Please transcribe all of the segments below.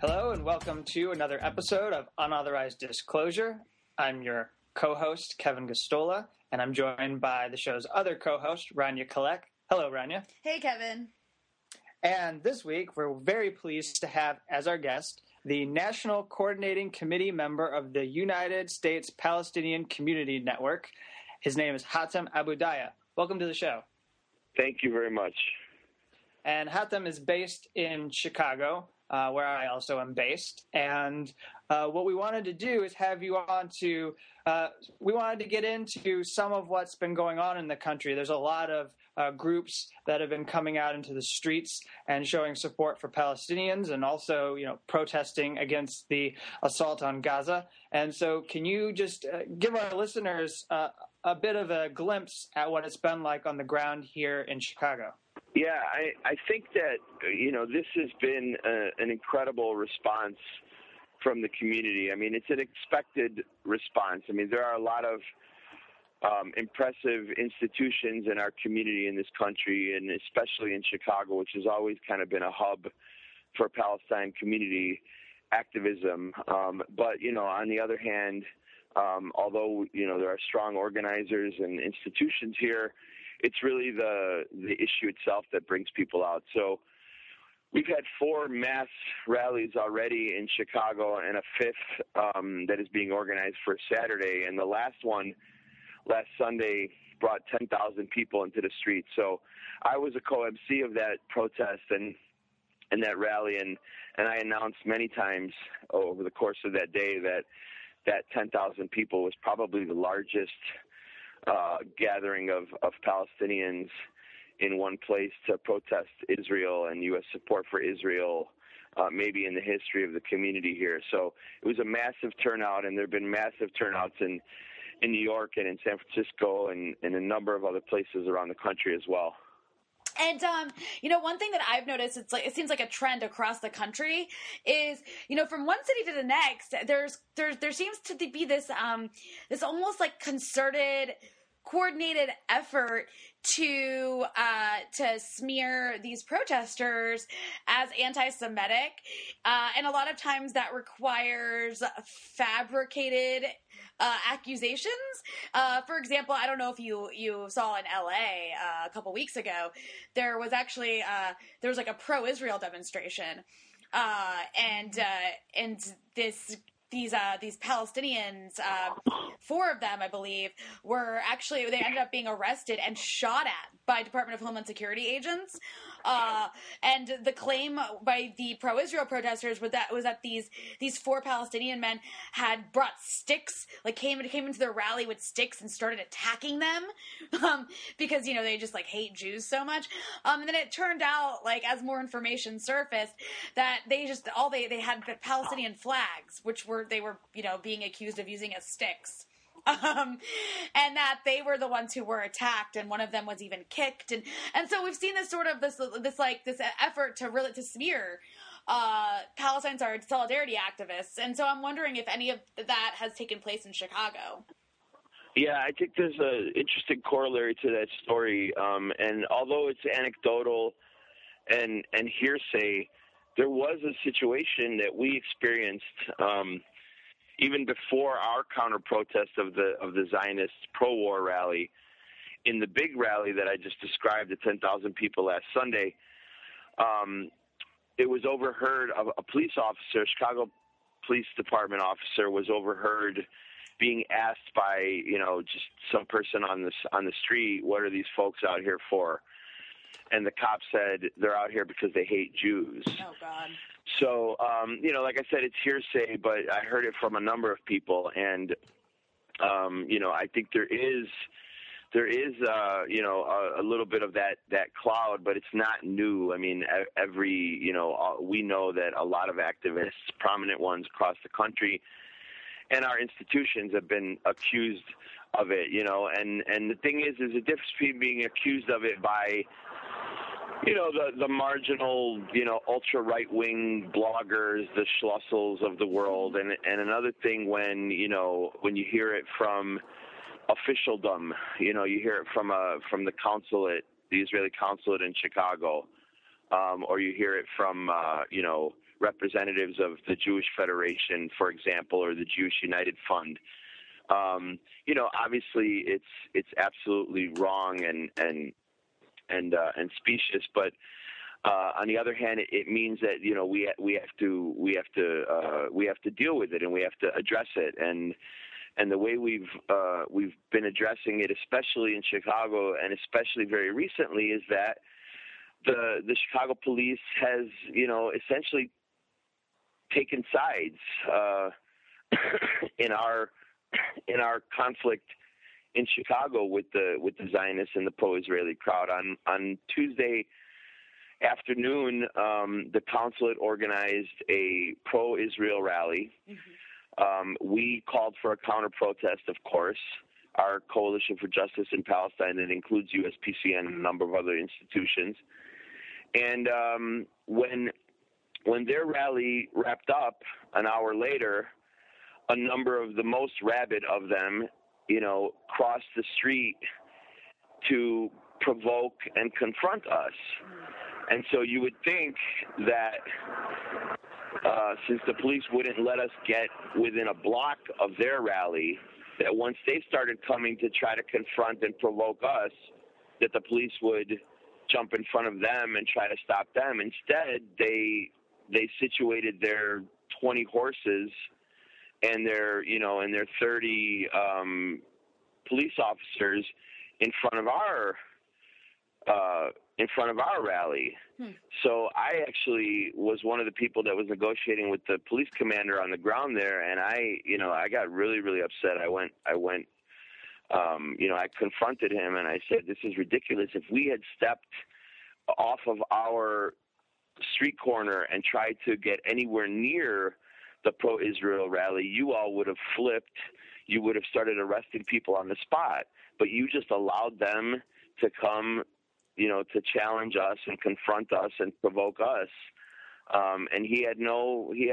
Hello and welcome to another episode of Unauthorized Disclosure. I'm your co-host, Kevin Gostola, and I'm joined by the show's other co-host, Rania Khalek. Hello, Rania. Hey, Kevin. And this week, we're very pleased to have as our guest the National Coordinating Committee member of the United States Palestinian Community Network. His name is Hatem Abudaya. Welcome to the show. Thank you very much. And Hatem is based in Chicago, where I also am based. And what we wanted to do is have you on to, we wanted to get into some of what's been going on in the country. There's a lot of groups that have been coming out into the streets and showing support for Palestinians and also, you know, protesting against the assault on Gaza. And so can you just give our listeners a bit of a glimpse at what it's been like on the ground here in Chicago? Yeah, I think that, you know, this has been an incredible response from the community. I mean, it's an expected response. I mean, there are a lot of impressive institutions in our community in this country, and especially in Chicago, which has always kind of been a hub for Palestine community activism. But, you know, on the other hand, although, you know, there are strong organizers and institutions here, it's really the issue itself that brings people out. So we've had four mass rallies already in Chicago and a fifth that is being organized for Saturday. And the last one, last Sunday, brought 10,000 people into the street. So I was a co-MC of that protest and that rally, and I announced many times over the course of that day that 10,000 people was probably the largest gathering of Palestinians in one place to protest Israel and U.S. support for Israel, maybe in the history of the community here. So it was a massive turnout, and there have been massive turnouts in New York and in San Francisco and a number of other places around the country as well. And, you know, one thing that I've noticed, it's like, it seems like a trend across the country is, you know, from one city to the next, there seems to be this, this almost like concerted, coordinated effort to smear these protesters as anti-Semitic. And a lot of times that requires fabricated accusations. For example, I don't know if you saw in LA a couple weeks ago, there was actually, there was like a pro-Israel demonstration. And these Palestinians, four of them, I believe, were actually, they ended up being arrested and shot at by Department of Homeland Security agents. And the claim by the pro-Israel protesters was that these four Palestinian men had brought sticks, like came into their rally with sticks and started attacking them, because, you know, they just like hate Jews so much. And then it turned out, like, as more information surfaced, that they had the Palestinian flags, which were, you know, being accused of using as sticks. And that they were the ones who were attacked, and one of them was even kicked, and so we've seen this sort of this effort to smear Palestine Solidarity activists, and so I'm wondering if any of that has taken place in Chicago. Yeah, I think there's an interesting corollary to that story, and although it's anecdotal and hearsay, there was a situation that we experienced even before our counter-protest of the Zionist pro-war rally. In the big rally that I just described, the 10,000 people last Sunday, it was overheard of a police officer, Chicago Police Department officer, was overheard being asked by, you know, just some person on the street, what are these folks out here for? And the cop said, they're out here because they hate Jews. Oh, God. So, you know, like I said, it's hearsay, but I heard it from a number of people. And, you know, I think there is, you know, a little bit of that cloud, but it's not new. I mean, you know, we know that a lot of activists, prominent ones across the country, and our institutions have been accused of it, you know, and the thing is the difference between being accused of it by, you know, the marginal, you know, ultra right-wing bloggers, the schlussels of the world, and another thing when, you know, when you hear it from officialdom, you know, you hear it from the consulate, the Israeli consulate in Chicago, or you hear it from, you know, representatives of the Jewish Federation, for example, or the Jewish United Fund. Obviously it's absolutely wrong and specious, but on the other hand, it means that we have to deal with it, and we have to address it. And the way we've been addressing it, especially in Chicago, and especially very recently, is that the Chicago police has essentially taken sides in our conflict in Chicago with the Zionists and the pro-Israeli crowd. On Tuesday afternoon, the consulate organized a pro-Israel rally. Mm-hmm. We called for a counter-protest, of course. Our Coalition for Justice in Palestine, that includes USPC and a number of other institutions. And when their rally wrapped up an hour later, a number of the most rabid of them, crossed the street to provoke and confront us. And so you would think that since the police wouldn't let us get within a block of their rally, that once they started coming to try to confront and provoke us, that the police would jump in front of them and try to stop them. Instead, they situated their 20 horses and their 30 police officers in front of our rally. Hmm. So I actually was one of the people that was negotiating with the police commander on the ground there, and I got really, really upset. I confronted him and I said, "This is ridiculous. If we had stepped off of our street corner and tried to get anywhere near the pro-Israel rally, you all would have flipped. You would have started arresting people on the spot, but you just allowed them to come, to challenge us and confront us and provoke us." And he had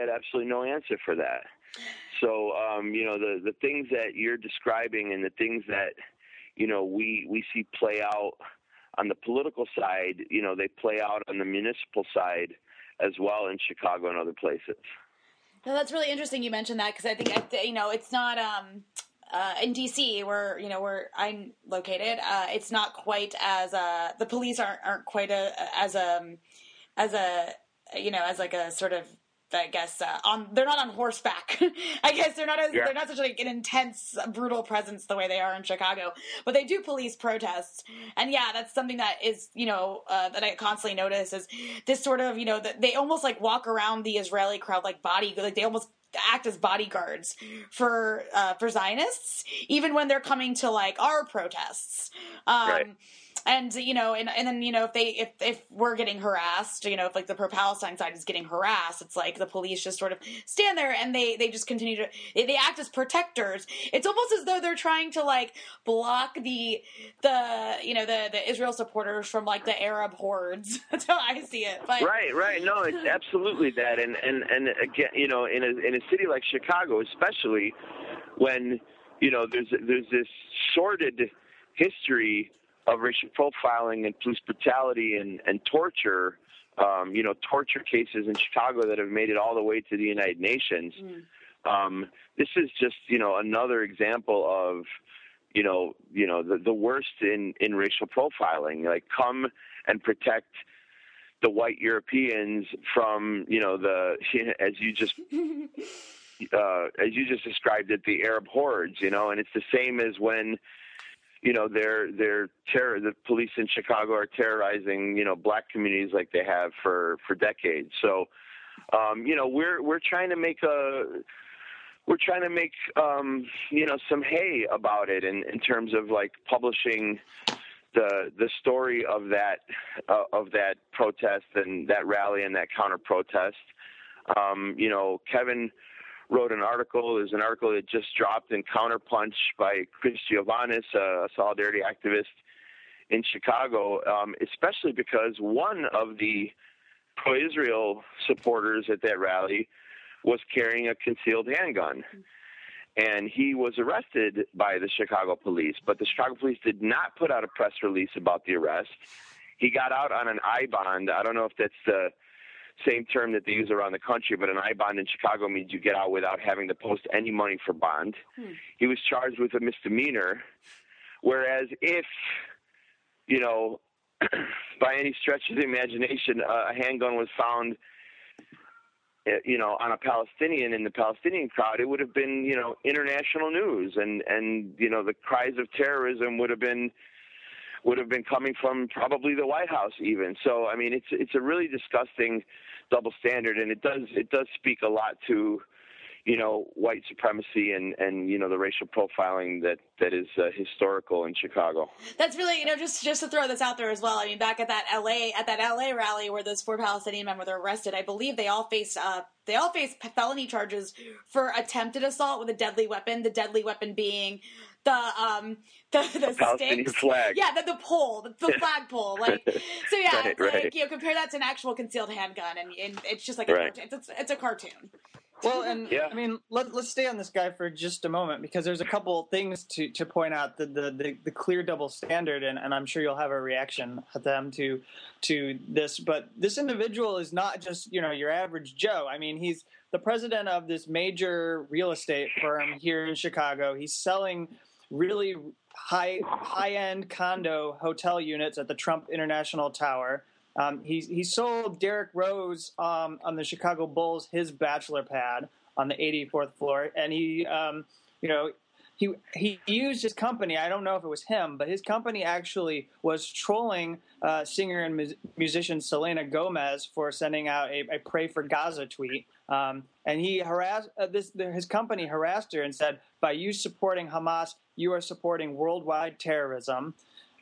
absolutely no answer for that. So, the things that you're describing and the things that, we see play out on the political side, they play out on the municipal side as well in Chicago and other places. Now, that's really interesting you mentioned that, because I think, it's not in D.C. where I'm located, it's not quite as the police aren't quite they're not on horseback. I guess they're not they're not such an intense, brutal presence the way they are in Chicago, but they do police protests. And that's something that is, that I constantly notice is this sort of, that they almost like walk around the Israeli crowd, like they almost act as bodyguards for Zionists, even when they're coming to like our protests. Right. And, and then, if we're getting harassed, if like the pro-Palestine side is getting harassed, it's like the police just sort of stand there and they just continue to, they act as protectors. It's almost as though they're trying to like block the Israel supporters from like the Arab hordes. That's how I see it. But... Right. No, it's absolutely that. And again, in a city like Chicago, especially when, there's this sordid history of racial profiling and police brutality and torture, torture cases in Chicago that have made it all the way to the United Nations. Mm. This is just, another example of, the worst in racial profiling. Like, come and protect the white Europeans from, as you just described it, the Arab hordes, and it's the same as when, the police in Chicago are terrorizing, black communities like they have for decades. So, we're trying to make some hay about it in terms of like publishing the story of that protest and that rally and that counter protest. Kevin wrote an article. There's an article that just dropped in Counterpunch by Chris Giovanni, a solidarity activist in Chicago, especially because one of the pro-Israel supporters at that rally was carrying a concealed handgun. And he was arrested by the Chicago police, but the Chicago police did not put out a press release about the arrest. He got out on an I-bond. I don't know if that's the same term that they use around the country, but an I-bond in Chicago means you get out without having to post any money for bond. He was charged with a misdemeanor, whereas if, you know, by any stretch of the imagination, a handgun was found, you know, on a Palestinian in the Palestinian crowd, it would have been, you know, international news, and you know, the cries of terrorism would have been coming from probably the White House even. So, I mean, it's a really disgusting double standard, and it does speak a lot to, you know, white supremacy and you know, the racial profiling that is historical in Chicago. That's really, you know, just to throw this out there as well. I mean, back at that LA rally where those 4 Palestinian men were arrested, I believe they all faced felony charges for attempted assault with a deadly weapon. The deadly weapon being the Palestinian flag. Yeah, the pole, the flag pole. Like, so yeah, right, it's like, right. You know, compare that to an actual concealed handgun, and it's just like right. It's a cartoon. Well, and yeah. I mean, let's stay on this guy for just a moment, because there's a couple things to point out, the clear double standard, and I'm sure you'll have a reaction, Hatem, to this. But this individual is not just, you know, your average Joe. I mean, he's the president of this major real estate firm here in Chicago. He's selling really high-end condo hotel units at the Trump International Tower. He sold Derrick Rose on the Chicago Bulls his bachelor pad on the 84th floor, and he used his company. I don't know if it was him, but his company actually was trolling singer and musician Selena Gomez for sending out a "Pray for Gaza" tweet, and he harassed his company harassed her and said, "By you supporting Hamas, you are supporting worldwide terrorism."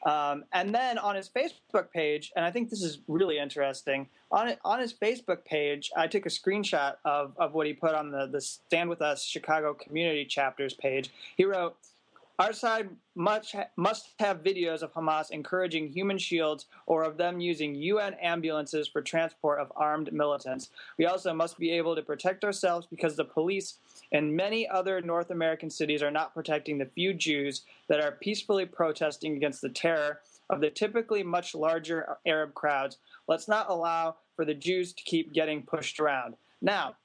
And then on his Facebook page, and I think this is really interesting, on his Facebook page, I took a screenshot of what he put on the Stand With Us Chicago Community Chapters page. He wrote, "Our side must have videos of Hamas encouraging human shields or of them using UN ambulances for transport of armed militants. We also must be able to protect ourselves because the police and many other North American cities are not protecting the few Jews that are peacefully protesting against the terror of the typically much larger Arab crowds. Let's not allow for the Jews to keep getting pushed around." Now,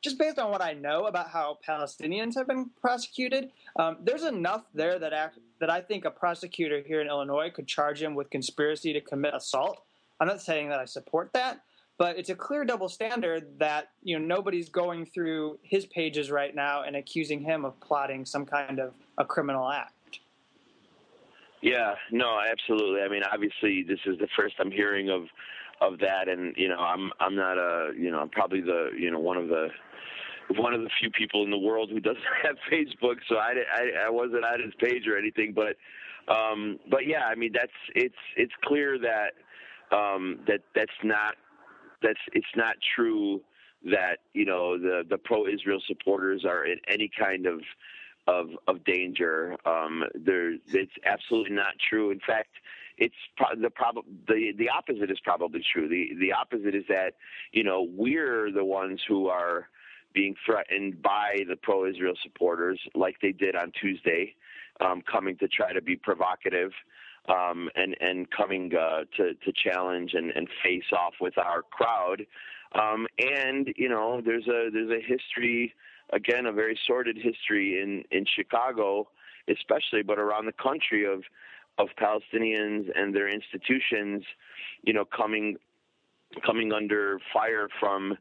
just based on what I know about how Palestinians have been prosecuted, there's enough there that I think a prosecutor here in Illinois could charge him with conspiracy to commit assault. I'm not saying that I support that, but it's a clear double standard that, you know, nobody's going through his pages right now and accusing him of plotting some kind of a criminal act. Yeah, no, absolutely. I mean, obviously, this is the first I'm hearing of that, and you know, I'm not a, you know, I'm probably the, you know, one of the few people in the world who doesn't have Facebook, so I wasn't on his page or anything, but yeah, I mean, it's clear that it's not true that, you know, the pro-Israel supporters are in any kind of danger. It's absolutely not true. In fact, it's the opposite is probably true. The opposite is that, you know, we're the ones who are being threatened by the pro-Israel supporters, like they did on Tuesday, coming to try to be provocative, and coming to challenge and face off with our crowd. And you know, there's a history, again, a very sordid history in Chicago, especially, but around the country of Palestinians and their institutions, you know, coming under fire from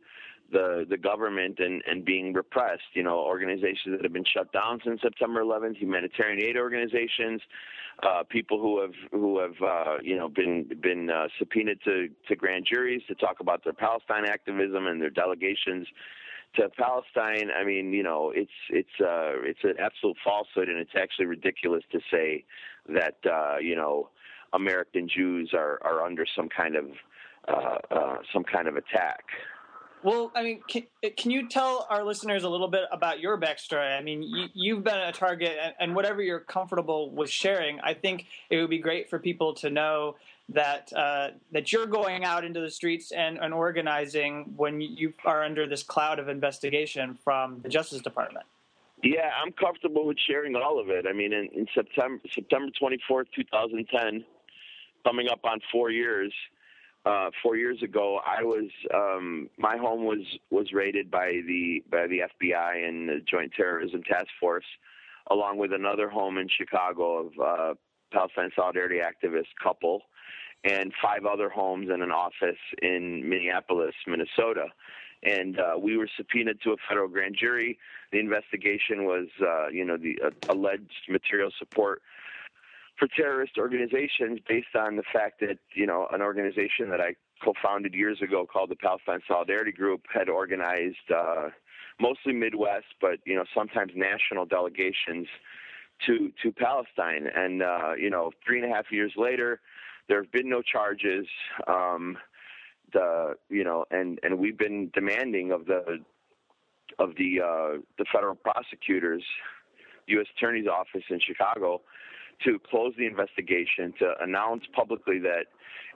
the government and being repressed, you know, organizations that have been shut down since September 11th, humanitarian aid organizations, people who have you know, been subpoenaed to grand juries to talk about their Palestine activism and their delegations to Palestine. I mean, you know, it's an absolute falsehood, and it's actually ridiculous to say that, you know, American Jews are under some kind of attack. Well, I mean, can you tell our listeners a little bit about your backstory? I mean, you've been a target, and whatever you're comfortable with sharing, I think it would be great for people to know that that you're going out into the streets and organizing when you are under this cloud of investigation from the Justice Department. Yeah, I'm comfortable with sharing all of it. I mean, in September 24th, 2010, coming up on 4 years, 4 years ago, I was my home was raided by the FBI and the Joint Terrorism Task Force, along with another home in Chicago of Palestine Solidarity activist couple, and five other homes and an office in Minneapolis, Minnesota. And we were subpoenaed to a federal grand jury. The investigation was, the alleged material support for terrorist organizations based on the fact that, an organization that I co-founded years ago called the Palestine Solidarity Group had organized mostly Midwest, but, sometimes national delegations to Palestine. And, 3.5 years later, there have been no charges. And we've been demanding of the federal prosecutor's U.S. Attorney's Office in Chicago to close the investigation, to announce publicly that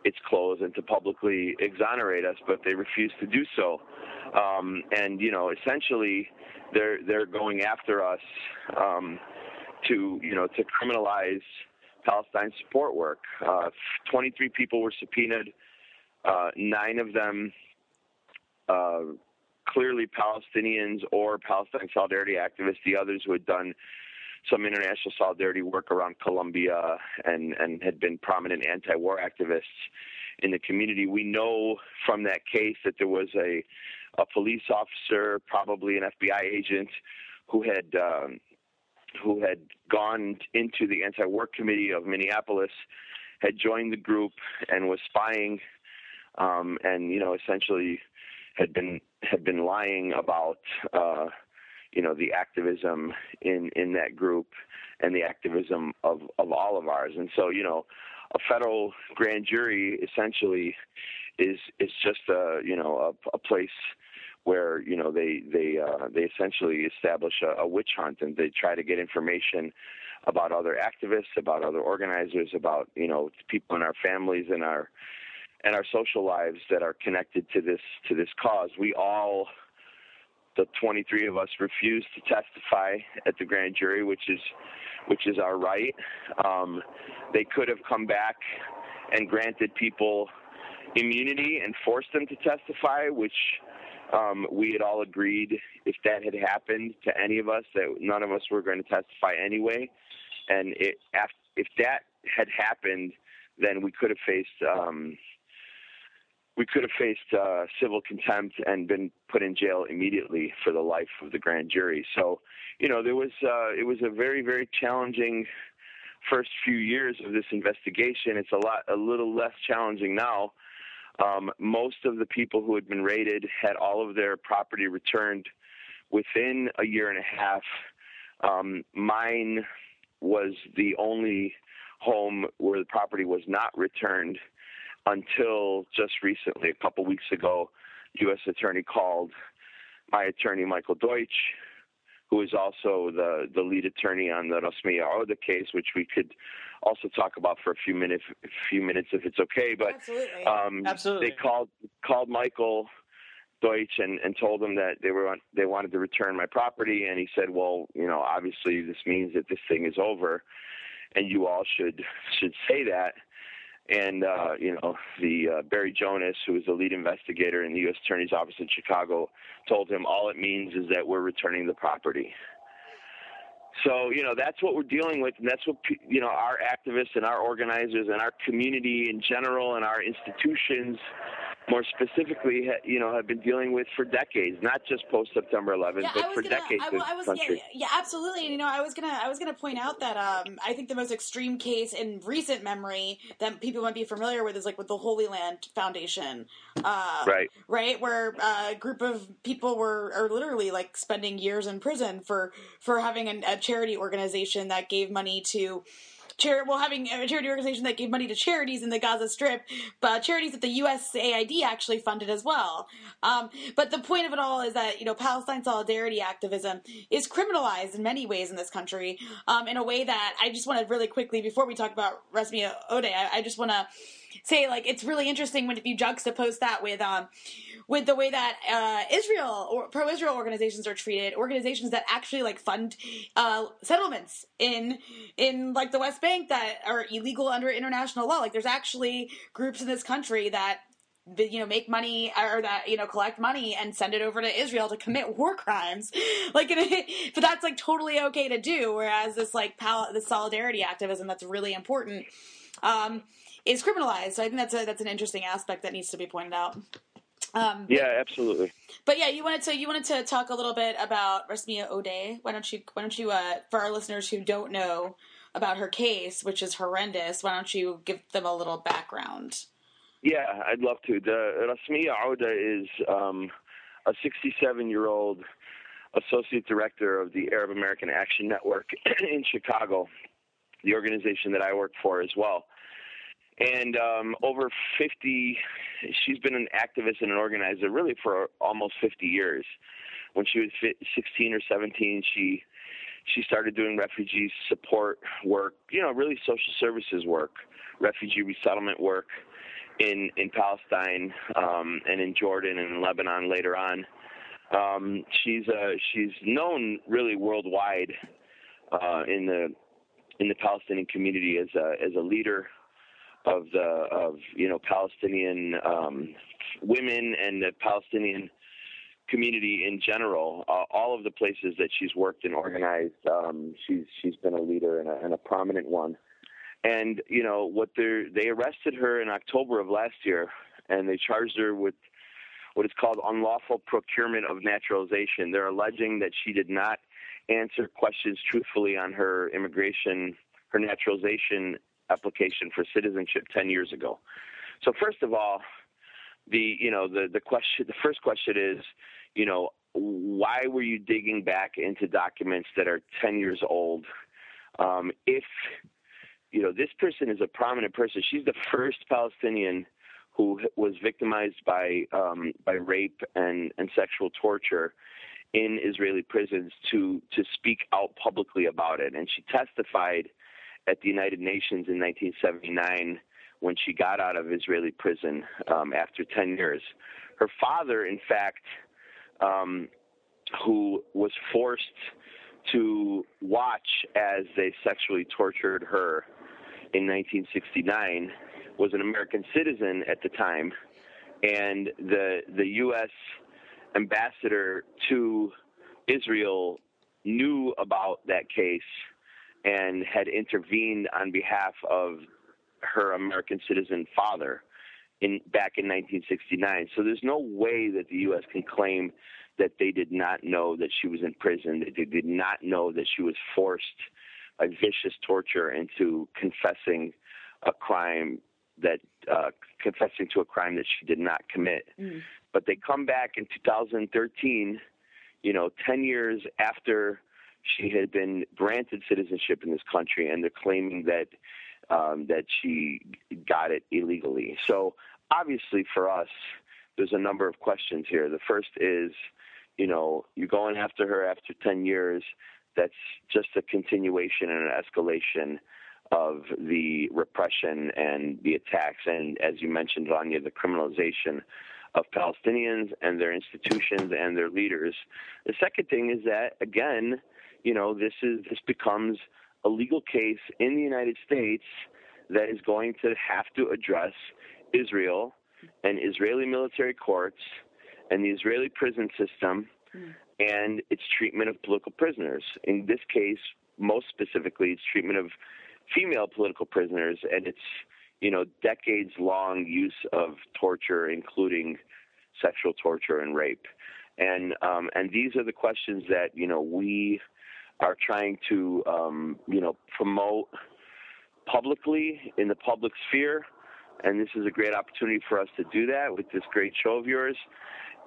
it's closed, and to publicly exonerate us, but they refuse to do so. Essentially, they're going after us to criminalize Palestine support work. 23 people were subpoenaed. 9 of them clearly Palestinians or Palestine Solidarity activists, the others who had done some international solidarity work around Colombia and had been prominent anti-war activists in the community. We know from that case that there was a police officer, probably an FBI agent, who had gone into the anti-war committee of Minneapolis, had joined the group and was spying. Essentially had been lying about, the activism in that group and the activism of all of ours. And so, a federal grand jury essentially is just a place where, they essentially establish a witch hunt, and they try to get information about other activists, about other organizers, about, people in our families and our social lives that are connected to this cause. We all, the 23 of us, refused to testify at the grand jury, which is our right. They could have come back and granted people immunity and forced them to testify, which we had all agreed, if that had happened to any of us, that none of us were going to testify anyway. And if that had happened, then we could have faced civil contempt and been put in jail immediately for the life of the grand jury. So, it was a very, very challenging first few years of this investigation. It's a little less challenging now. Most of the people who had been raided had all of their property returned within a year and a half. Mine was the only home where the property was not returned until just recently. A couple weeks ago, U.S. attorney called my attorney, Michael Deutsch, who is also the lead attorney on the Rasmea Odeh case, which we could also talk about for a few minutes if it's okay. But absolutely. Absolutely. They called Michael Deutsch and told him that they wanted to return my property, and he said, well, obviously this means that this thing is over, and you all should say that. And, Barry Jonas, who is the lead investigator in the U.S. Attorney's Office in Chicago, told him all it means is that we're returning the property. So, that's what we're dealing with, and that's what, our activists and our organizers and our community in general and our institutions more specifically, have been dealing with for decades, not just post-September 11th, decades in this country. Yeah, absolutely. And, I was gonna point out that I think the most extreme case in recent memory that people might be familiar with is with the Holy Land Foundation, right, where a group of people are literally spending years in prison for having a charity organization that gave money to. Having a charity organization that gave money to charities in the Gaza Strip, but charities that the USAID actually funded as well. But the point of it all is that, Palestine solidarity activism is criminalized in many ways in this country, in a way that I just want to really quickly, before we talk about Rasmea Odeh, I just want to say, it's really interesting when you juxtapose that with the way that Israel or pro-Israel organizations are treated, organizations that actually fund settlements in the West Bank that are illegal under international law. There's actually groups in this country that make money or that, collect money and send it over to Israel to commit war crimes. But that's totally okay to do. Whereas this the solidarity activism that's really important is criminalized. So I think that's an interesting aspect that needs to be pointed out. Yeah, absolutely. But yeah, you wanted to talk a little bit about Rasmea Odeh. Why don't you for our listeners who don't know about her case, which is horrendous, why don't you give them a little background? Yeah, I'd love to. Rasmea Odeh is a 67-year-old associate director of the Arab American Action Network in Chicago, the organization that I work for as well. And over 50, she's been an activist and an organizer really for almost 50 years. When she was 16 or 17, she started doing refugee support work, really social services work, refugee resettlement work in Palestine and in Jordan and in Lebanon later on. She's known really worldwide in the Palestinian community as a leader of Palestinian women and the Palestinian community in general. All of the places that she's worked and organized, she's been a leader and a prominent one. And what they arrested her in October of last year, and they charged her with what is called unlawful procurement of naturalization. They're alleging that she did not answer questions truthfully on her naturalization application for citizenship 10 years ago. So first of all, the first question is, why were you digging back into documents that are 10 years old? If this person is a prominent person, she's the first Palestinian who was victimized by rape and sexual torture in Israeli prisons to speak out publicly about it, and she testified at the United Nations in 1979 when she got out of Israeli prison after 10 years. Her father, in fact, who was forced to watch as they sexually tortured her in 1969, was an American citizen at the time, and the U.S. ambassador to Israel knew about that case and had intervened on behalf of her American citizen father back in 1969. So there's no way that the U.S. can claim that they did not know that she was in prison, that they did not know that she was forced by vicious torture into confessing to a crime that she did not commit. Mm. But they come back in 2013, 10 years after she had been granted citizenship in this country, and they're claiming that that she got it illegally. So obviously for us, there's a number of questions here. The first is, you're going after her after 10 years. That's just a continuation and an escalation of the repression and the attacks, and as you mentioned, Rania, the criminalization of Palestinians and their institutions and their leaders. The second thing is that, again, this becomes a legal case in the United States that is going to have to address Israel and Israeli military courts and the Israeli prison system and its treatment of political prisoners. In this case, most specifically, its treatment of female political prisoners and its decades-long use of torture, including sexual torture and rape. And these are the questions that, we are trying to, promote publicly in the public sphere. And this is a great opportunity for us to do that with this great show of yours.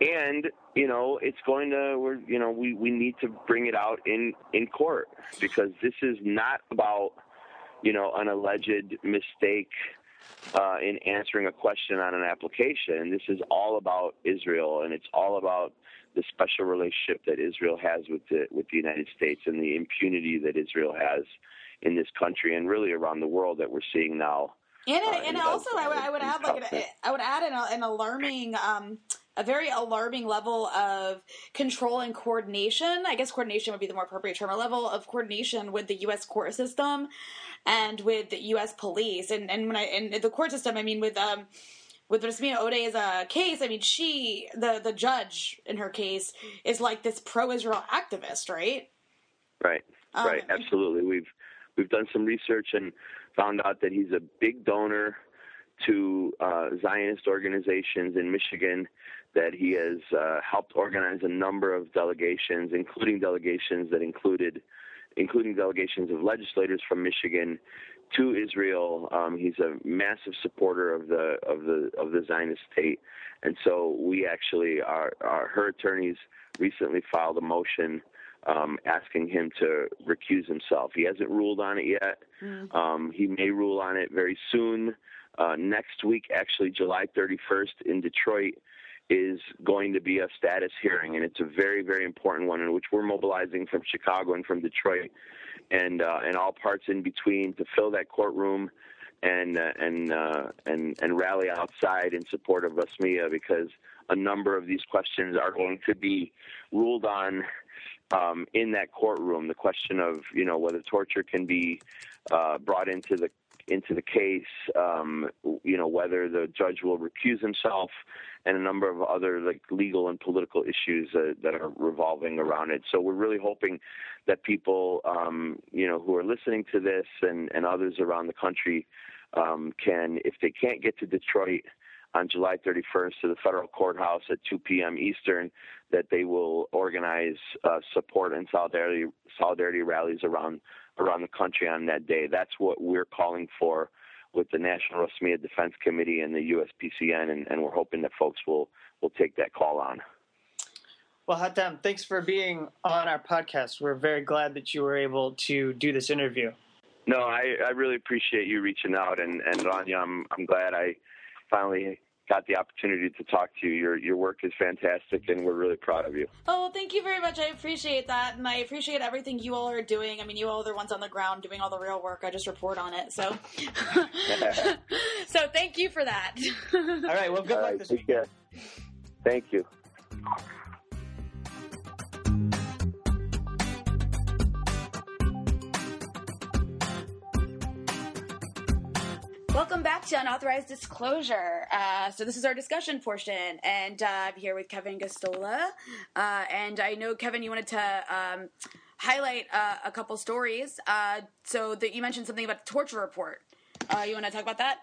And, we need to bring it out in court, because this is not about, an alleged mistake in answering a question on an application. This is all about Israel, and it's all about the special relationship that Israel has with the United States and the impunity that Israel has in this country and really around the world that we're seeing now. I would add an alarming, a very alarming level of control and coordination. I guess coordination would be the more appropriate term. A level of coordination with the U.S. court system and with the U.S. police, and the court system, I mean with with Rasmea Odeh's case, I mean, she, the judge in her case, is like this pro-Israel activist, right? Right, right, absolutely. We've done some research and found out that he's a big donor to Zionist organizations in Michigan, that he has helped organize a number of delegations, including delegations that including delegations of legislators from Michigan to Israel. He's a massive supporter of the Zionist state, and so we actually her attorneys recently filed a motion asking him to recuse himself. He hasn't ruled on it yet. Mm-hmm. He may rule on it very soon. Next week, actually, July 31st in Detroit, is going to be a status hearing, and it's a very, very important one in which we're mobilizing from Chicago and from Detroit and all parts in between to fill that courtroom and rally outside in support of Rasmea, because a number of these questions are going to be ruled on in that courtroom. The question of, you know, whether torture can be brought into the case, you know, whether the judge will recuse himself, and a number of other like legal and political issues that are revolving around it. So we're really hoping that people, you know, who are listening to this and others around the country can, if they can't get to Detroit on July 31st to the federal courthouse at 2 p.m. Eastern, that they will organize support and solidarity rallies around the country on that day. That's what we're calling for with the National Rasmea Defense Committee and the USPCN, and we're hoping that folks will take that call on. Well, Hatem, thanks for being on our podcast. We're very glad that you were able to do this interview. No, I really appreciate you reaching out, and Rania, I'm glad I finally got the opportunity to talk to you. Your work is fantastic, and we're really proud of you. Oh, thank you very much. I appreciate that, and I appreciate everything you all are doing. I mean, you all are the ones on the ground doing all the real work. I just report on it, so so thank you for that. All right, well, good luck this week. Thank you. Welcome back to Unauthorized Disclosure. So this is our discussion portion, and I'm here with Kevin Gostola. And I know, Kevin, you wanted to highlight a couple stories. So that you mentioned something about the torture report. You want to talk about that?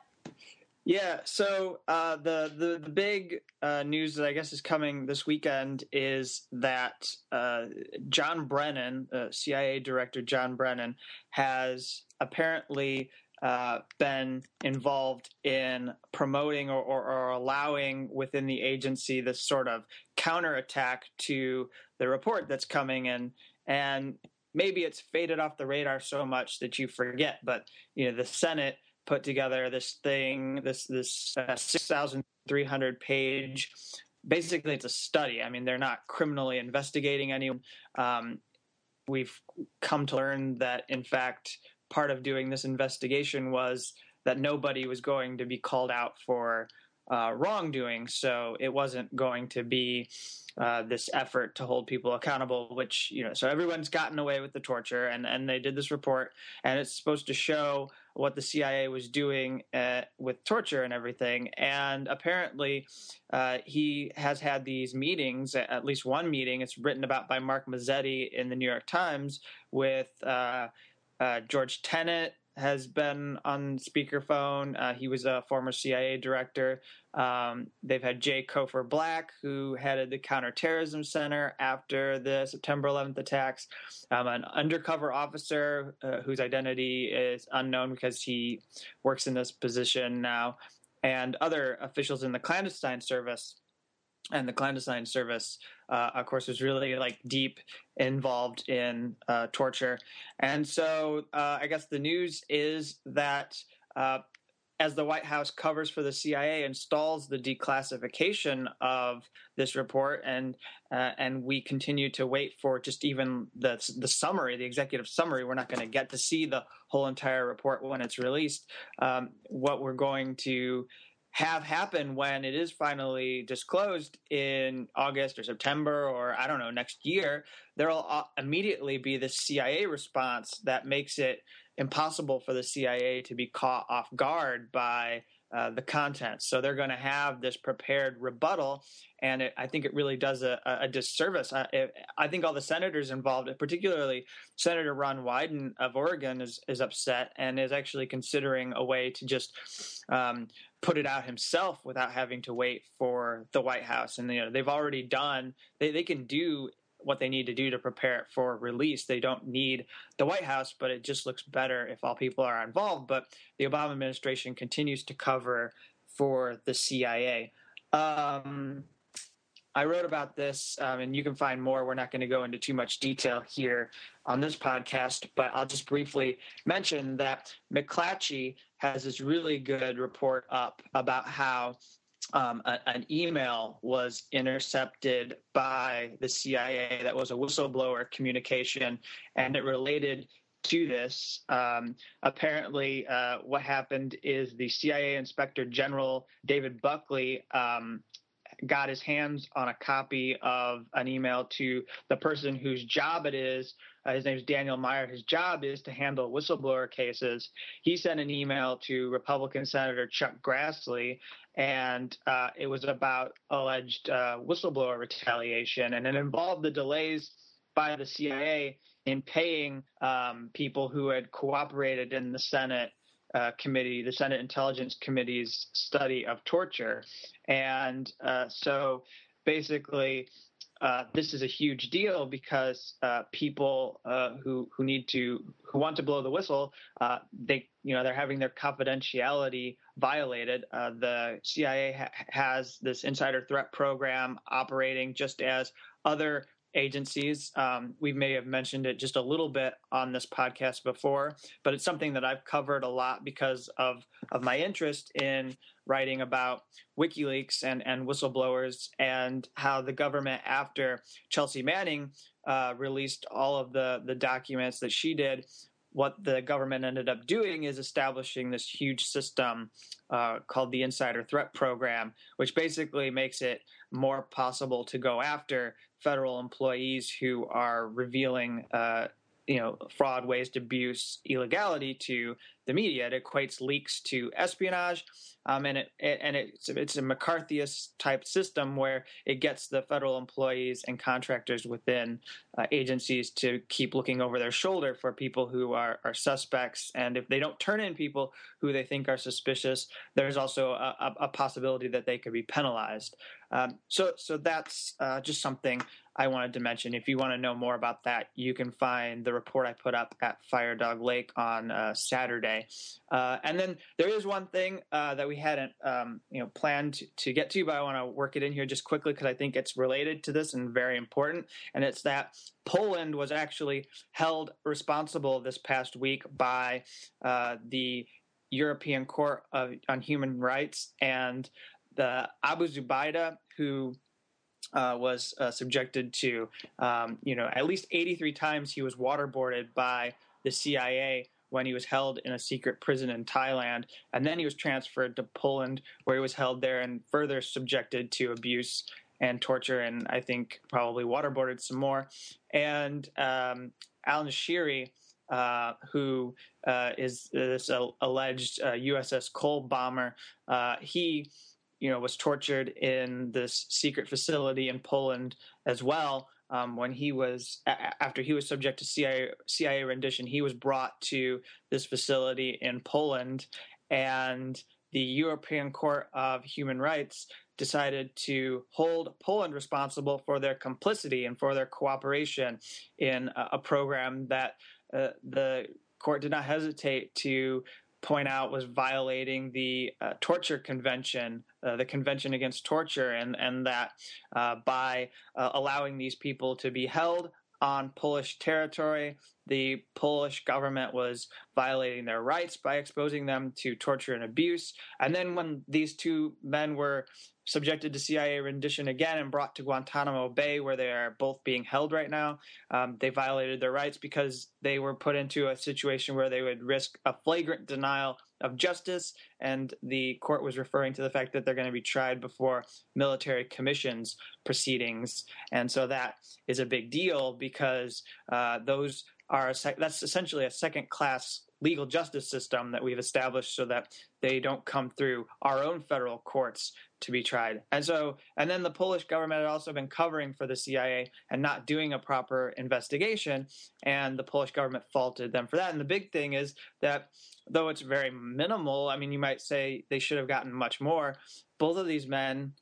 Yeah, so the big news that I guess is coming this weekend is that John Brennan, CIA Director John Brennan, has apparently been involved in promoting or allowing within the agency this sort of counterattack to the report that's coming in. And maybe it's faded off the radar so much that you forget, but you know, the Senate put together this thing, this 6,300 page, basically it's a study. I mean, they're not criminally investigating anyone. We've come to learn that, in fact, part of doing this investigation was that nobody was going to be called out for wrongdoing. So it wasn't going to be this effort to hold people accountable, which, you know, so everyone's gotten away with the torture, and they did this report, and it's supposed to show what the CIA was doing with torture and everything. And apparently he has had these meetings, at least one meeting, it's written about by Mark Mazzetti in the New York Times, with George Tenet has been on speakerphone. He was a former CIA director. They've had Jay Cofer Black, who headed the Counterterrorism Center after the September 11th attacks, an undercover officer whose identity is unknown because he works in this position now, and other officials in the clandestine service. And the clandestine service, of course, was really like deep involved in torture. And so I guess the news is that as the White House covers for the CIA and stalls the declassification of this report, and we continue to wait for just even the summary, the executive summary. We're not going to get to see the whole entire report when it's released. What we're going to have happen when it is finally disclosed in August or September or, I don't know, next year, there will immediately be the CIA response that makes it impossible for the CIA to be caught off guard by the content. So they're going to have this prepared rebuttal, and I think it really does a disservice. I think all the senators involved, particularly Senator Ron Wyden of Oregon, is upset and is actually considering a way to just put it out himself without having to wait for the White House. And they've already done – they can do – what they need to do to prepare it for release. They don't need the White House, but it just looks better if all people are involved. But the Obama administration continues to cover for the CIA. I wrote about this, and you can find more. We're not going to go into too much detail here on this podcast, but I'll just briefly mention that McClatchy has this really good report up about how an email was intercepted by the CIA that was a whistleblower communication, and it related to this. Apparently, what happened is the CIA Inspector General David Buckley got his hands on a copy of an email to the person whose job it is. His name is Daniel Meyer. His job is to handle whistleblower cases. He sent an email to Republican Senator Chuck Grassley, and it was about alleged whistleblower retaliation, and it involved the delays by the CIA in paying people who had cooperated in the Senate committee, the Senate Intelligence Committee's study of torture. And so basically this is a huge deal because people who want to blow the whistle, they're having their confidentiality violated. The CIA has this insider threat program operating just as other agencies. We may have mentioned it just a little bit on this podcast before, but it's something that I've covered a lot because of my interest in writing about WikiLeaks and whistleblowers, and how the government, after Chelsea Manning released all of the documents that she did, what the government ended up doing is establishing this huge system called the Insider Threat Program, which basically makes it more possible to go after federal employees who are revealing fraud, waste, abuse, illegality to the media. It equates leaks to espionage, and it's a McCarthyist type system where it gets the federal employees and contractors within agencies to keep looking over their shoulder for people who are suspects. And if they don't turn in people who they think are suspicious, there's also a possibility that they could be penalized. So that's just something I wanted to mention. If you want to know more about that, you can find the report I put up at Firedog Lake on Saturday. And then there is one thing that we hadn't planned to get to, but I want to work it in here just quickly because I think it's related to this and very important. And it's that Poland was actually held responsible this past week by the European Court on Human Rights, and the Abu Zubaydah, who was subjected to, at least 83 times he was waterboarded by the CIA when he was held in a secret prison in Thailand. And then he was transferred to Poland, where he was held there and further subjected to abuse and torture, and I think probably waterboarded some more. And al-Nashiri, who is this alleged USS Cole bomber, he was tortured in this secret facility in Poland as well. When he was, after he was subject to CIA rendition, he was brought to this facility in Poland, and the European Court of Human Rights decided to hold Poland responsible for their complicity and for their cooperation in a program that the court did not hesitate to point out was violating the torture convention, the Convention Against Torture, and that by allowing these people to be held on Polish territory, the Polish government was violating their rights by exposing them to torture and abuse. And then when these two men were subjected to CIA rendition again and brought to Guantanamo Bay, where they are both being held right now, they violated their rights because they were put into a situation where they would risk a flagrant denial of justice. And the court was referring to the fact that they're going to be tried before military commissions proceedings. And so that is a big deal because that's essentially a second-class legal justice system that we've established so that they don't come through our own federal courts to be tried. And so, and then the Polish government had also been covering for the CIA and not doing a proper investigation, and the Polish government faulted them for that. And the big thing is that though it's very minimal, I mean, you might say they should have gotten much more, both of these men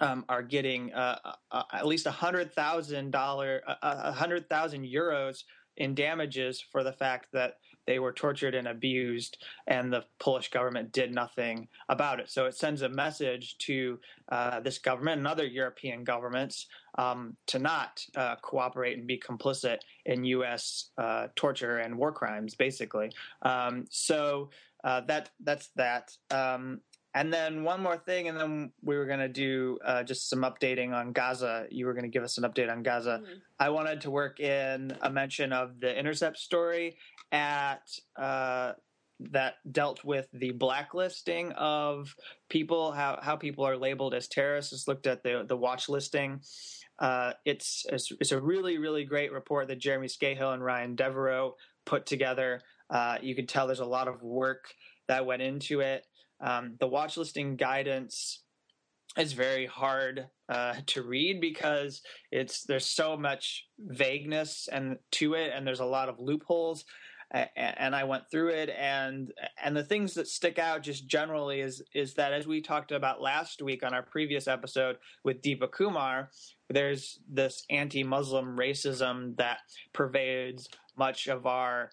are getting at least €100,000 in damages for the fact that they were tortured and abused, and the Polish government did nothing about it. So it sends a message to this government and other European governments to not cooperate and be complicit in U.S. Torture and war crimes, basically. So that's that. And then one more thing, and then we were going to do just some updating on Gaza. You were going to give us an update on Gaza. Mm-hmm. I wanted to work in a mention of the Intercept story that dealt with the blacklisting of people, how people are labeled as terrorists. Just looked at the watch listing. It's a really, really great report that Jeremy Scahill and Ryan Devereaux put together. You can tell there's a lot of work that went into it. The watch listing guidance is very hard to read because there's so much vagueness and to it, and there's a lot of loopholes. And I went through it, and the things that stick out just generally is that, as we talked about last week on our previous episode with Deepa Kumar, there's this anti-Muslim racism that pervades much of our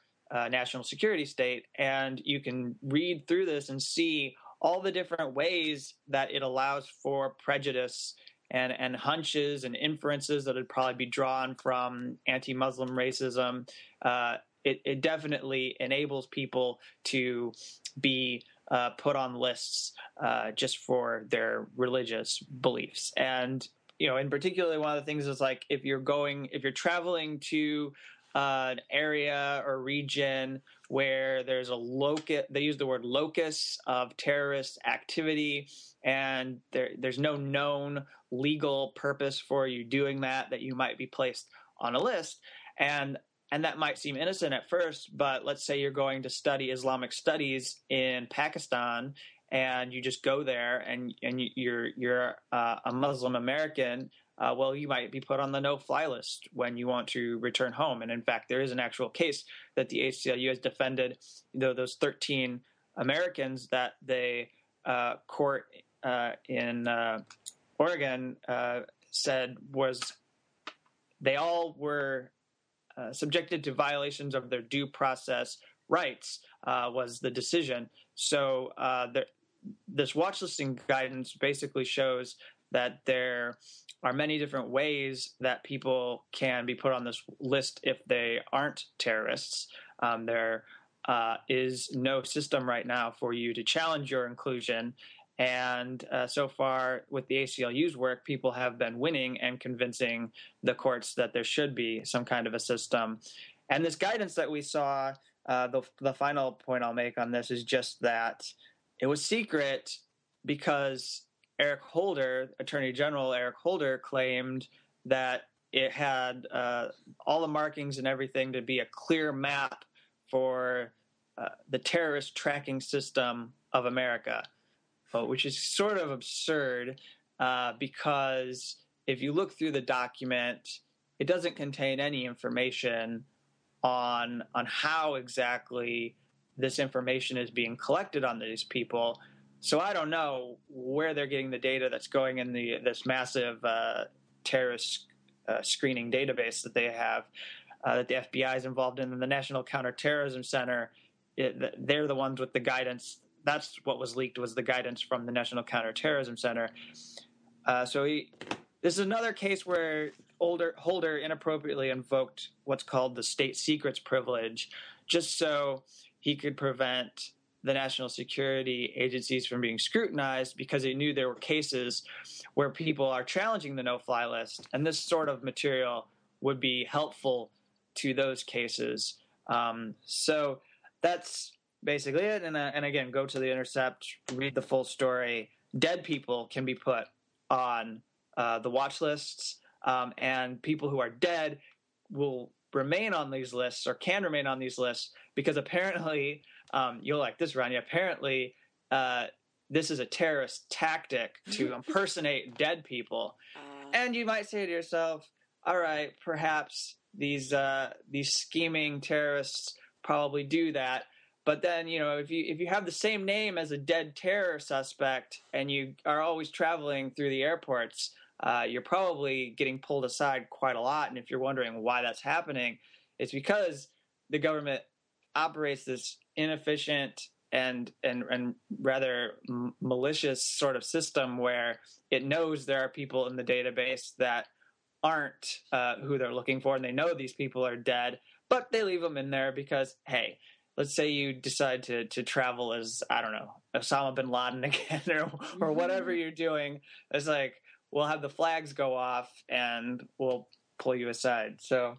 national security state, and you can read through this and see all the different ways that it allows for prejudice and hunches and inferences that would probably be drawn from anti-Muslim racism. It definitely enables people to be put on lists just for their religious beliefs. And, you know, in particular, one of the things is, like, if you're traveling to an area or region where there's a locus, they use the word locus of terrorist activity, and there's no known legal purpose for you doing that you might be placed on a list. And that might seem innocent at first, but let's say you're going to study Islamic studies in Pakistan, and you just go there and you're a Muslim American. Well, you might be put on the no-fly list when you want to return home. And in fact, there is an actual case that the ACLU has defended, those 13 Americans that they court in Oregon said was they all were subjected to violations of their due process rights was the decision. So this watch listing guidance basically shows that there are many different ways that people can be put on this list if they aren't terrorists. There is no system right now for you to challenge your inclusion. And so far, with the ACLU's work, people have been winning and convincing the courts that there should be some kind of a system. And this guidance that we saw, the final point I'll make on this is just that it was secret because Eric Holder, Attorney General Eric Holder, claimed that it had all the markings and everything to be a clear map for the terrorist tracking system of America, which is sort of absurd because if you look through the document, it doesn't contain any information on how exactly this information is being collected on these people. So I don't know where they're getting the data that's going in this massive terrorist screening database that they have, that the FBI is involved in, and the National Counterterrorism Center. They're the ones with the guidance. That's what was leaked, was the guidance from the National Counterterrorism Center. This is another case where Holder inappropriately invoked what's called the state secrets privilege just so he could prevent the national security agencies from being scrutinized, because they knew there were cases where people are challenging the no-fly list, and this sort of material would be helpful to those cases. So that's basically it. And again, go to The Intercept, read the full story. Dead people can be put on the watch lists, and people who are dead will remain on these lists or can remain on these lists, because apparently, you'll like this, Rania, apparently this is a terrorist tactic to impersonate dead people. And you might say to yourself, all right, perhaps these scheming terrorists probably do that. But then, you know, if you have the same name as a dead terror suspect and you are always traveling through the airports, you're probably getting pulled aside quite a lot. And if you're wondering why that's happening, it's because the government operates this inefficient and rather malicious sort of system where it knows there are people in the database that aren't who they're looking for, and they know these people are dead, but they leave them in there because, hey, let's say you decide to travel as, I don't know, Osama bin Laden again or whatever you're doing. It's like, we'll have the flags go off and we'll pull you aside. So,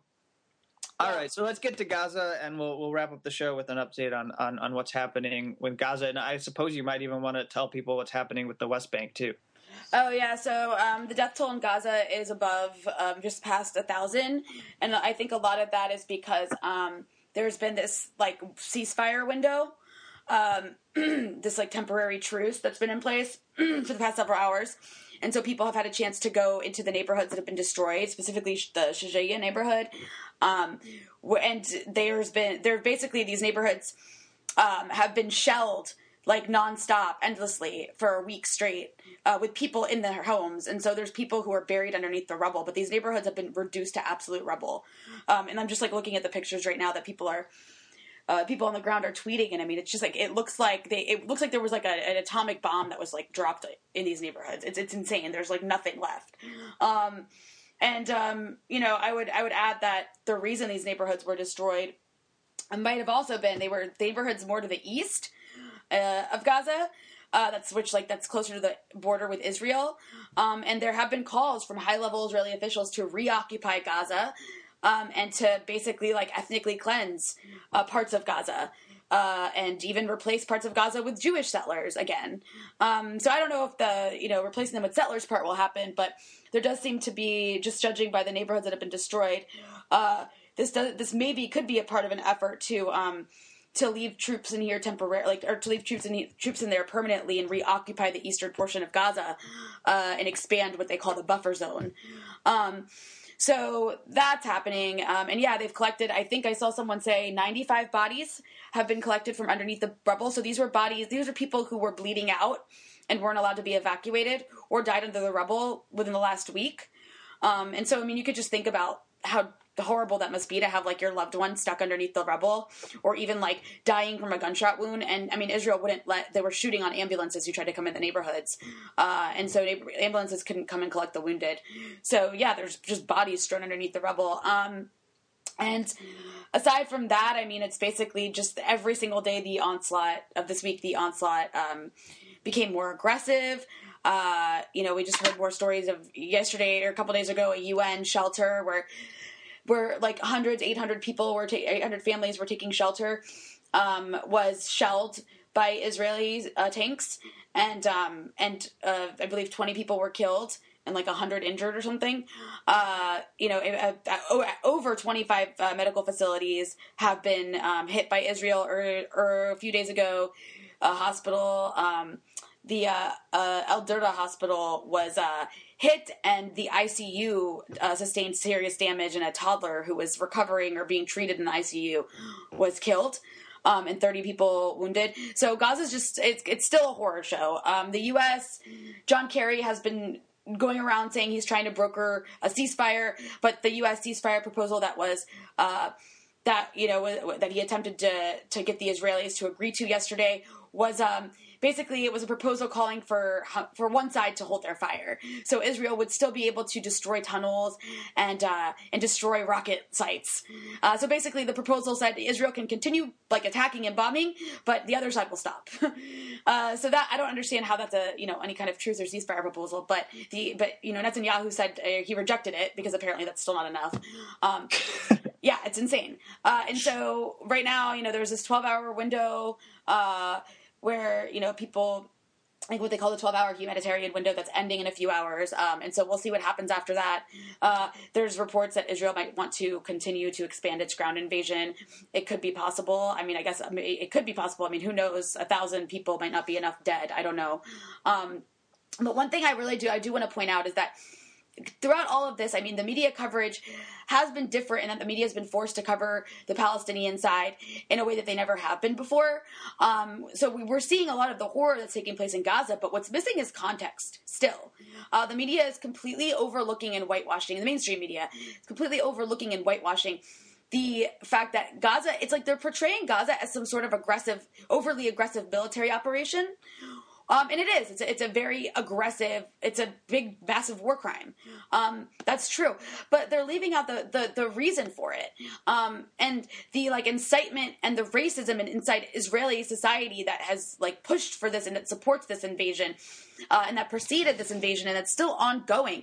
all right, so let's get to Gaza, and we'll wrap up the show with an update on what's happening with Gaza. And I suppose you might even want to tell people what's happening with the West Bank too. Oh, yeah. So the death toll in Gaza is above just past 1,000. And I think a lot of that is because there's been this, like, ceasefire window, this, like, temporary truce that's been in place for the past several hours. And so people have had a chance to go into the neighborhoods that have been destroyed, specifically the Shajaia neighborhood. And there basically these neighborhoods have been shelled, like, nonstop, endlessly for a week straight with people in their homes. And so there's people who are buried underneath the rubble, but these neighborhoods have been reduced to absolute rubble. And I'm just, like, looking at the pictures right now that people on the ground are tweeting. And I mean, it's just like, it looks like there was like an atomic bomb that was like dropped in these neighborhoods. It's insane. There's like nothing left. You know, I would add that the reason these neighborhoods were destroyed might have also been, they were neighborhoods more to the east of Gaza, that's closer to the border with Israel, and there have been calls from high-level Israeli officials to reoccupy Gaza, and to basically like ethnically cleanse parts of Gaza, and even replace parts of Gaza with Jewish settlers again. So I don't know if the replacing them with settlers part will happen, but there does seem to be, just judging by the neighborhoods that have been destroyed, this maybe could be a part of an effort to leave troops in here temporarily, like, or to leave troops in there permanently and reoccupy the eastern portion of Gaza, and expand what they call the buffer zone. So that's happening. And yeah, they've collected, I think I saw someone say 95 bodies have been collected from underneath the rubble. So these were people who were bleeding out and weren't allowed to be evacuated or died under the rubble within the last week. And so, I mean, you could just think about how horrible that must be to have like your loved one stuck underneath the rubble, or even like dying from a gunshot wound. And I mean, Israel wouldn't let, they were shooting on ambulances who tried to come in the neighborhoods. And so ambulances couldn't come and collect the wounded. So yeah, there's just bodies strewn underneath the rubble. And aside from that, I mean, it's basically just every single day, the onslaught of this week, became more aggressive. We just heard more stories of yesterday or a couple days ago, a UN shelter where like 800 people were 800 families were taking shelter, was shelled by Israeli tanks, and I believe 20 people were killed and like 100 injured or something. Over 25 medical facilities have been hit by Israel, or a few days ago, a hospital, the El Durda hospital was hit, and the ICU sustained serious damage, and a toddler who was recovering or being treated in the ICU was killed, and 30 people wounded. So Gaza's just, it's still a horror show. The U.S., John Kerry has been going around saying he's trying to broker a ceasefire, but the U.S. ceasefire proposal that was that he attempted to get the Israelis to agree to yesterday was basically, it was a proposal calling for one side to hold their fire. So Israel would still be able to destroy tunnels and destroy rocket sites. So basically, the proposal said Israel can continue like attacking and bombing, but the other side will stop. So that, I don't understand how that's any kind of truce or ceasefire proposal. But Netanyahu said he rejected it because apparently that's still not enough. Yeah, it's insane. And so right now, there's this 12-hour window where people like what they call the 12-hour humanitarian window that's ending in a few hours. And so we'll see what happens after that. There's reports that Israel might want to continue to expand its ground invasion. It could be possible. It could be possible. Who knows? 1,000 people might not be enough dead. I don't know. But one thing I do want to point out is that throughout all of this, the media coverage has been different in that the media has been forced to cover the Palestinian side in a way that they never have been before. So we're seeing a lot of the horror that's taking place in Gaza, but what's missing is context still. The media is completely overlooking and whitewashing, the mainstream media is completely overlooking and whitewashing the fact that Gaza, it's like they're portraying Gaza as some sort of overly aggressive military operation. And it is. It's a very aggressive, it's a big, massive war crime. That's true. But they're leaving out the reason for it. And the incitement and the racism inside Israeli society that has pushed for this and that supports this invasion and that preceded this invasion and that's still ongoing.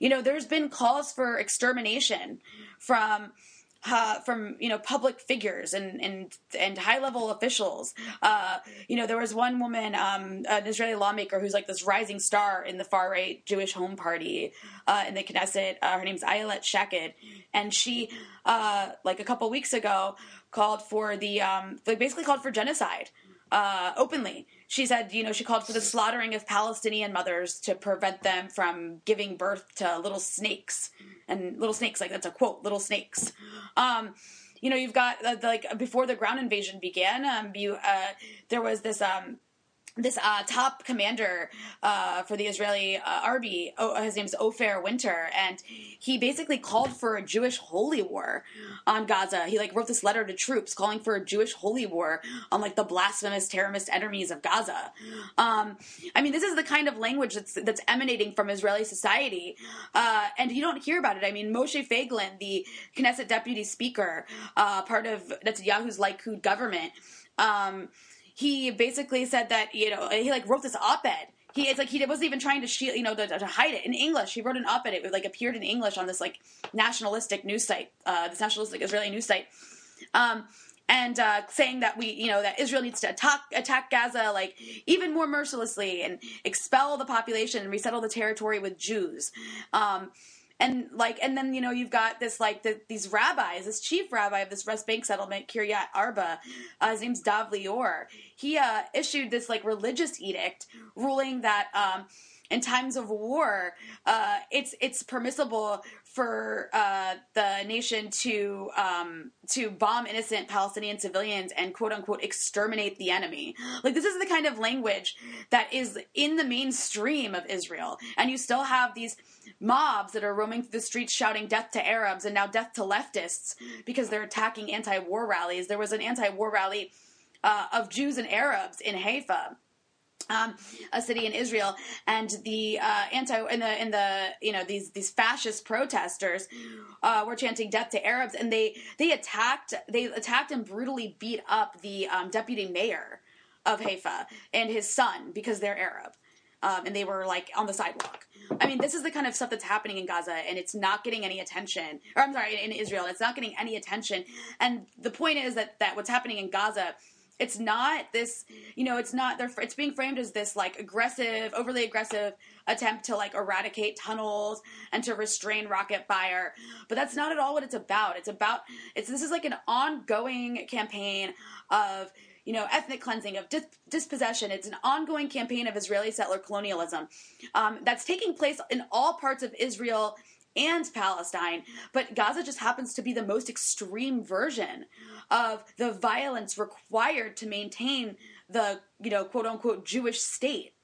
There's been calls for extermination from public figures and high-level officials. There was one woman, an Israeli lawmaker, who's this rising star in the far-right Jewish Home Party in the Knesset. Her name's Ayelet Shaked. And she, a couple weeks ago, called for basically called for genocide openly. She said, she called for the slaughtering of Palestinian mothers to prevent them from giving birth to little snakes. And little snakes, that's a quote, little snakes. You've got, before the ground invasion began, there was this... This top commander for the Israeli army, his name is Ofer Winter, and he basically called for a Jewish holy war on Gaza. He wrote this letter to troops calling for a Jewish holy war on the blasphemous terrorist enemies of Gaza. This is the kind of language that's emanating from Israeli society, and you don't hear about it. Moshe Feiglin, the Knesset deputy speaker, part of Netanyahu's Likud government. He basically said that, he wrote this op-ed. He wasn't even trying to shield, to hide it in English. He wrote an op-ed. It appeared in English on this nationalistic news site, this nationalistic Israeli news site, and saying that that Israel needs to attack Gaza even more mercilessly and expel the population and resettle the territory with Jews. And then you've got this, these rabbis, this chief rabbi of this West Bank settlement, Kiryat Arba, his name's Dov Lior. He issued this, religious edict ruling that in times of war, it's permissible for the nation to bomb innocent Palestinian civilians and quote unquote exterminate the enemy. This is the kind of language that is in the mainstream of Israel, and you still have these mobs that are roaming through the streets shouting death to Arabs and now death to leftists because they're attacking anti-war rallies. There was an anti-war rally of Jews and Arabs in Haifa. A city in Israel, and the these fascist protesters were chanting "Death to Arabs," and they attacked and brutally beat up the deputy mayor of Haifa and his son because they're Arab, and they were on the sidewalk. This is the kind of stuff that's happening in Gaza, and it's not getting any attention. Or I'm sorry, in Israel, it's not getting any attention. And the point is that what's happening in Gaza. It's not this, it's being framed as this, aggressive, overly aggressive attempt to, eradicate tunnels and to restrain rocket fire. But that's not at all what it's about. This is, an ongoing campaign of, ethnic cleansing, of dispossession. It's an ongoing campaign of Israeli settler colonialism that's taking place in all parts of Israel and Palestine, but Gaza just happens to be the most extreme version of the violence required to maintain the, quote-unquote Jewish state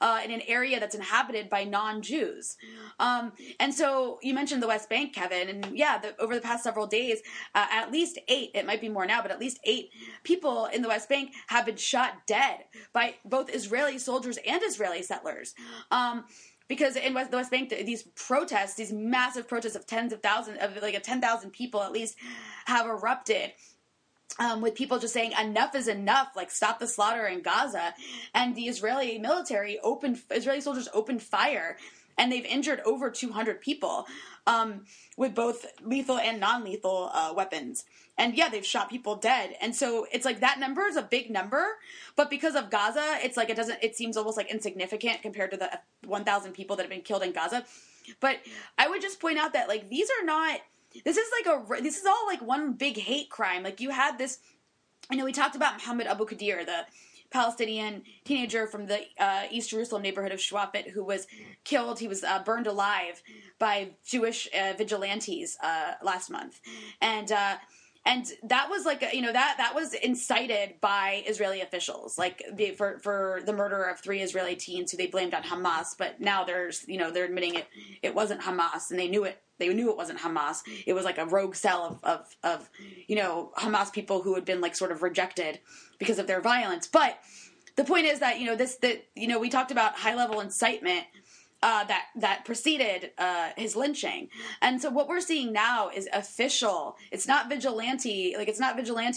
in an area that's inhabited by non-Jews. And so you mentioned the West Bank, Kevin, and yeah, over the past several days, at least 8, it might be more now, but at least 8 people in the West Bank have been shot dead by both Israeli soldiers and Israeli settlers. Because in the West Bank, these massive protests of tens of thousands, of 10,000 people at least, have erupted, with people just saying enough is enough, stop the slaughter in Gaza. And the Israeli military Israeli soldiers opened fire, and they've injured over 200 people. with both lethal and non-lethal weapons. And yeah, they've shot people dead. And so it's like that number is a big number, but because of Gaza, it's like it seems almost like insignificant compared to the 1,000 people that have been killed in Gaza. But I would just point out that like this is all like one big hate crime. Like you had this, we talked about Mohammed Abu Qadir, the Palestinian teenager from the East Jerusalem neighborhood of Shwafit who was killed. He was burned alive by Jewish vigilantes last month. And that was like, that was incited by Israeli officials, like for the murder of 3 Israeli teens who they blamed on Hamas. But now they're admitting it wasn't Hamas, and they knew it. They knew it wasn't Hamas. It was like a rogue cell of Hamas people who had been like sort of rejected because of their violence. But the point is that, we talked about high level incitement that preceded his lynching. And so what we're seeing now is official. It's not vigilante,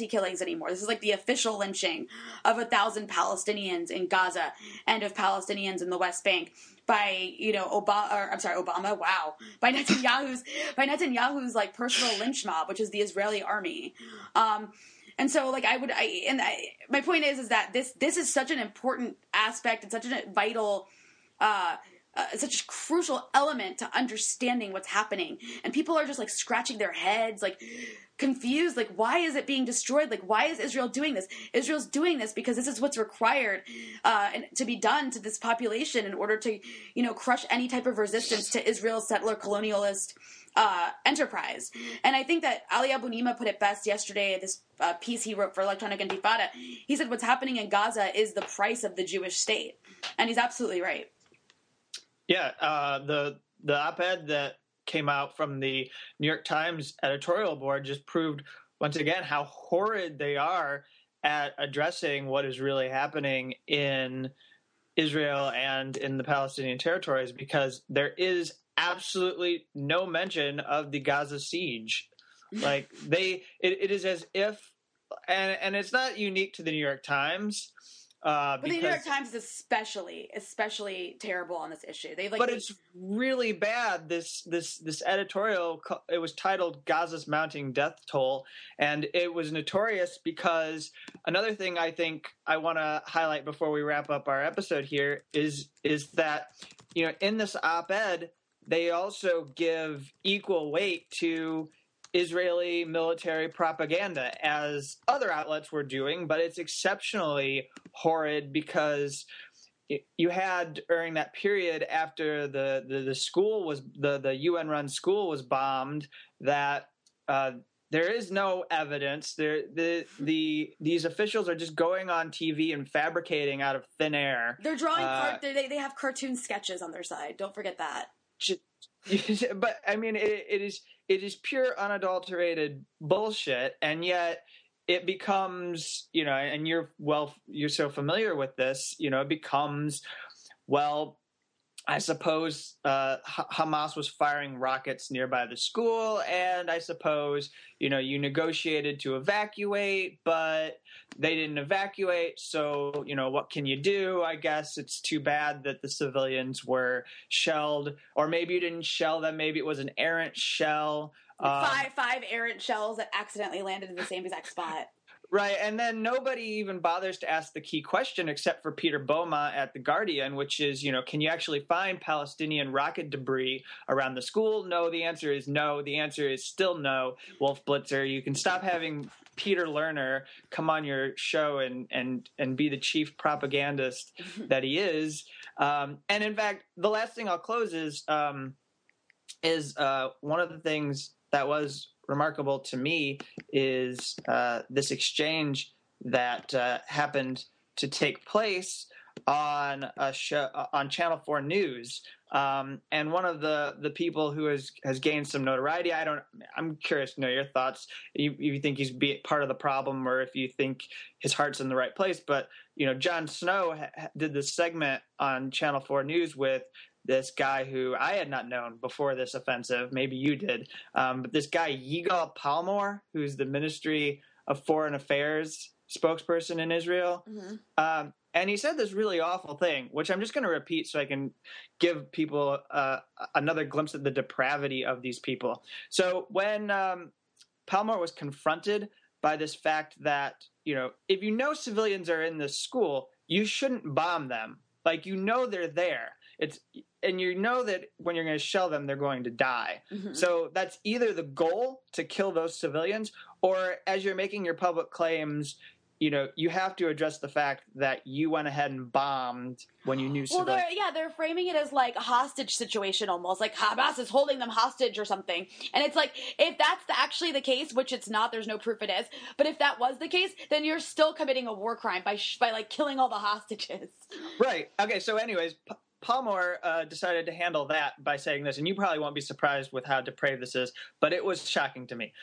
killings anymore. This is like the official lynching of 1,000 Palestinians in Gaza and of Palestinians in the West Bank by, by Netanyahu's like personal lynch mob, which is the Israeli army. And so, like, my point is that this is such an important aspect and such a vital, such a crucial element to understanding what's happening. And people are just like scratching their heads, like confused, like why is it being destroyed? Like why is Israel doing this? Israel's doing this because this is what's required and to be done to this population in order to, crush any type of resistance to Israel's settler colonialist enterprise. And I think that Ali Abu Nima put it best yesterday, this piece he wrote for Electronic Intifada. He said what's happening in Gaza is the price of the Jewish state. And he's absolutely right. Yeah, the op-ed that came out from the New York Times editorial board just proved once again how horrid they are at addressing what is really happening in Israel and in the Palestinian territories, because there is absolutely no mention of the Gaza siege. Like it is as if, and it's not unique to the New York Times. But the New York Times is especially terrible on this issue. It's really bad. This editorial, it was titled "Gaza's Mounting Death Toll," and it was notorious because another thing I think I want to highlight before we wrap up our episode here is that in this op-ed they also give equal weight to Israeli military propaganda, as other outlets were doing, but it's exceptionally horrid because you had during that period after the school was the UN-run school was bombed that there is no evidence. These officials are just going on TV and fabricating out of thin air. They're drawing they have cartoon sketches on their side. Don't forget that. But I mean, it is pure unadulterated bullshit, and yet it becomes, and you're so familiar with this, it becomes, well, I suppose Hamas was firing rockets nearby the school, and I suppose, you negotiated to evacuate, but they didn't evacuate, so, what can you do? I guess it's too bad that the civilians were shelled, or maybe you didn't shell them, maybe it was an errant shell. Five errant shells that accidentally landed in the same exact spot. Right, and then nobody even bothers to ask the key question except for Peter Boma at The Guardian, which is, can you actually find Palestinian rocket debris around the school? No, the answer is no. The answer is still no. Wolf Blitzer, you can stop having Peter Lerner come on your show and be the chief propagandist that he is. And in fact, the last thing I'll close is one of the things that was remarkable to me is this exchange that happened to take place on a show on Channel 4 News, and one of the people who has gained some notoriety. I'm curious to know your thoughts. You think he's part of the problem, or if you think his heart's in the right place? But Jon Snow did this segment on Channel 4 News with this guy who I had not known before this offensive, maybe you did, but this guy Yigal Palmor, who's the Ministry of Foreign Affairs spokesperson in Israel, mm-hmm. And he said this really awful thing, which I'm just going to repeat so I can give people another glimpse of the depravity of these people. So when Palmore was confronted by this fact that, you know, if you know civilians are in this school, you shouldn't bomb them. Like, you know they're there. And you know that when you're going to shell them, they're going to die. Mm-hmm. So that's either the goal, to kill those civilians, or as you're making your public claims, you know, you have to address the fact that you went ahead and bombed when you knew civilians. Well, they're framing it as like a hostage situation almost, like Hamas is holding them hostage or something. And it's like, if that's actually the case, which it's not, there's no proof it is, but if that was the case, then you're still committing a war crime by like killing all the hostages. Right. Okay, so anyways, Palmore decided to handle that by saying this, and you probably won't be surprised with how depraved this is, but it was shocking to me.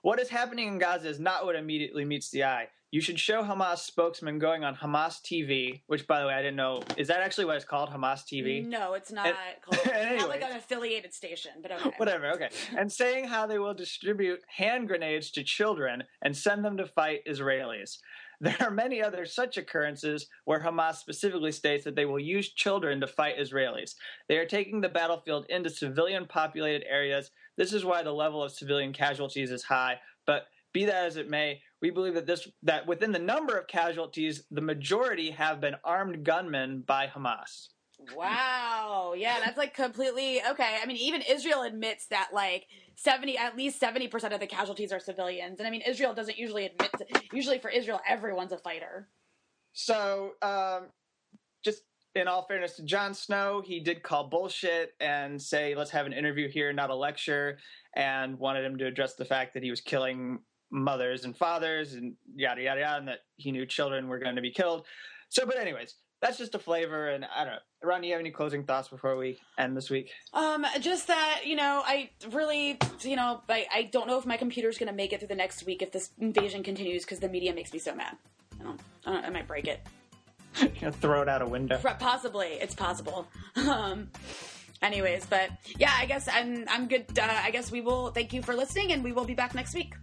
What is happening in Gaza is not what immediately meets the eye. You should show Hamas spokesman going on Hamas TV, which, by the way, I didn't know. Is that actually what it's called, Hamas TV? No, it's not called. It's not like an affiliated station, but okay. Whatever, okay. And saying how they will distribute hand grenades to children and send them to fight Israelis. There are many other such occurrences where Hamas specifically states that they will use children to fight Israelis. They are taking the battlefield into civilian populated areas. This is why the level of civilian casualties is high. But be that as it may, we believe that that within the number of casualties, the majority have been armed gunmen by Hamas. Wow. Yeah, that's like completely okay. I mean, even Israel admits that like at least 70% of the casualties are civilians. And I mean, Israel doesn't usually admit usually for Israel, everyone's a fighter. So just in all fairness to Jon Snow, he did call bullshit and say, let's have an interview here, not a lecture, and wanted him to address the fact that he was killing mothers and fathers and yada, yada, yada, and that he knew children were going to be killed. So, but anyways, that's just a flavor, and I don't know. Ron, do you have any closing thoughts before we end this week? Just that, you know, I really, you know, I don't know if my computer's going to make it through the next week if this invasion continues because the media makes me so mad. I might break it. You're going to throw it out a window. Possibly. It's possible. Anyways, but yeah, I guess I'm good. I guess we will thank you for listening, and we will be back next week.